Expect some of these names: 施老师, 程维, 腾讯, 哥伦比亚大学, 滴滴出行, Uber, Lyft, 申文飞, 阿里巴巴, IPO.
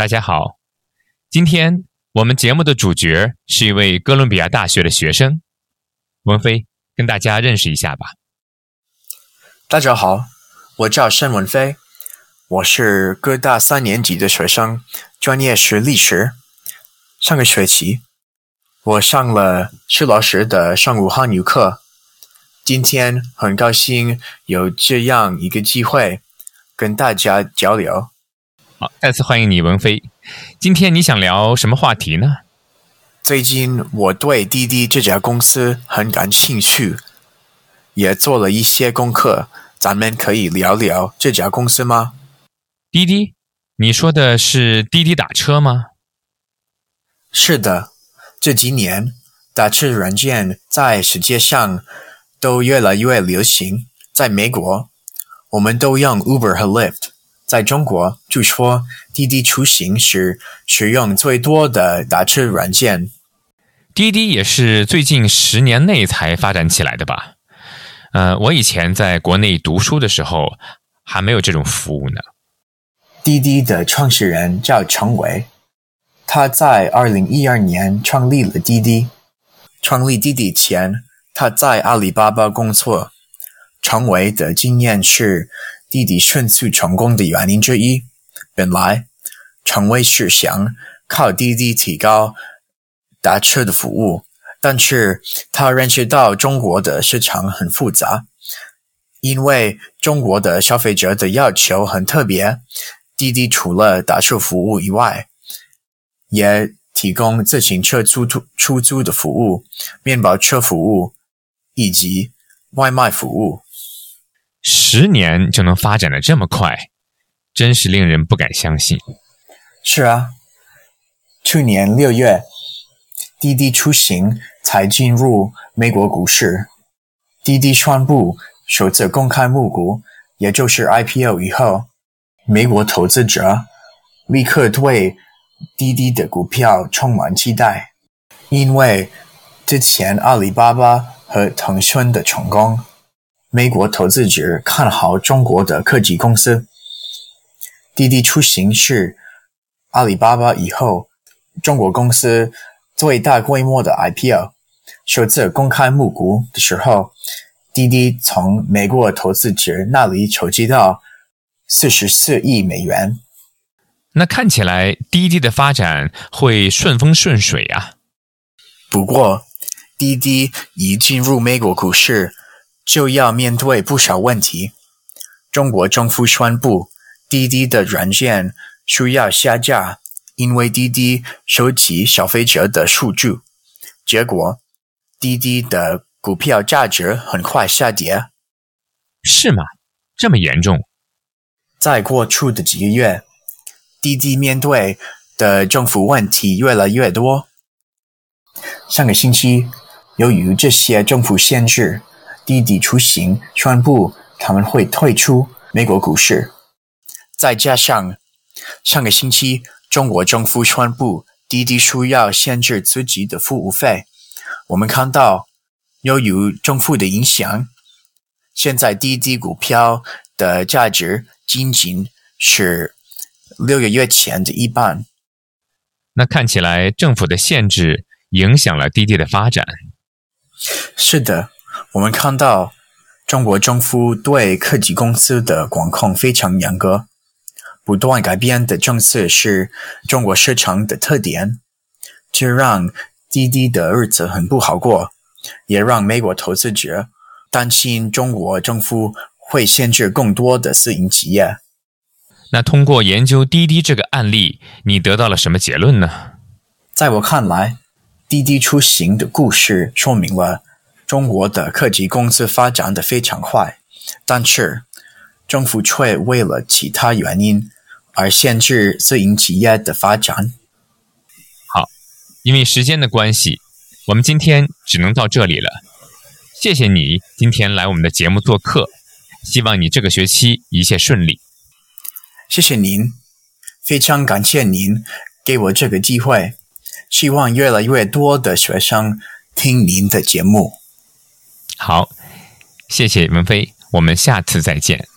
大家好，今天我们节目的主角是一位哥伦比亚大学的学生，文飞跟大家认识一下吧。大家好，我叫申文飞，我是哥大3年级的学生，专业是历史。上个学期我上了施老师的上午汉语课，今天很高兴有这样一个机会跟大家交流。好，再次欢迎你文飞。今天你想聊什么话题呢？最近我对滴滴这家公司很感兴趣，也做了一些功课，咱们可以聊聊这家公司吗？滴滴？你说的是滴滴打车吗？是的，这几年打车软件在世界上都越来越流行。在美国，我们都用 Uber 和 Lyft。在中国，据说滴滴出行是使用最多的打车软件。滴滴也是最近10年内才发展起来的吧？我以前在国内读书的时候还没有这种服务呢。滴滴的创始人叫程维，他在2012年创立了滴滴。创立滴滴前，他在阿里巴巴工作。程维的经验是滴滴迅速成功的原因之一。本来，程维是想靠滴滴提高打车的服务，但是他认识到中国的市场很复杂，因为中国的消费者的要求很特别。滴滴除了打车服务以外，也提供自行车出租的服务、面包车服务以及外卖服务。10年就能发展得这么快，真是令人不敢相信。是啊，去年6月，滴滴出行才进入美国股市。滴滴宣布首次公开募股，也就是 IPO 以后，美国投资者立刻对滴滴的股票充满期待，因为之前阿里巴巴和腾讯的成功，美国投资者看好中国的科技公司。滴滴出行是阿里巴巴以后中国公司最大规模的 IPO。 首次公开募股的时候，滴滴从美国投资者那里筹集到44亿美元。那看起来滴滴的发展会顺风顺水啊。不过滴滴一进入美国股市就要面对不少问题。中国政府宣布滴滴的软件需要下架，因为滴滴收集消费者的数据。结果滴滴的股票价值很快下跌。是吗？这么严重？在过去的几个月，滴滴面对的政府问题越来越多。上个星期，由于这些政府限制，滴滴出行宣布他们会退出美国股市。再加上上个星期，中国政府宣布滴滴需要限制自己的服务费。我们看到，由于政府的影响，现在滴滴股票的价值仅仅是6个月前的一半。那看起来政府的限制影响了滴滴的发展。是的，我们看到中国政府对科技公司的管控非常严格，不断改变的政策是中国市场的特点，这让滴滴的日子很不好过，也让美国投资者担心中国政府会限制更多的私营企业。那通过研究滴滴这个案例，你得到了什么结论呢？在我看来，滴滴出行的故事说明了中国的科技公司发展得非常快，但是政府却为了其他原因而限制私营企业的发展。好，因为时间的关系，我们今天只能到这里了。谢谢你今天来我们的节目做客，希望你这个学期一切顺利。谢谢您，非常感谢您给我这个机会，希望越来越多的学生听您的节目。好，谢谢文飞，我们下次再见。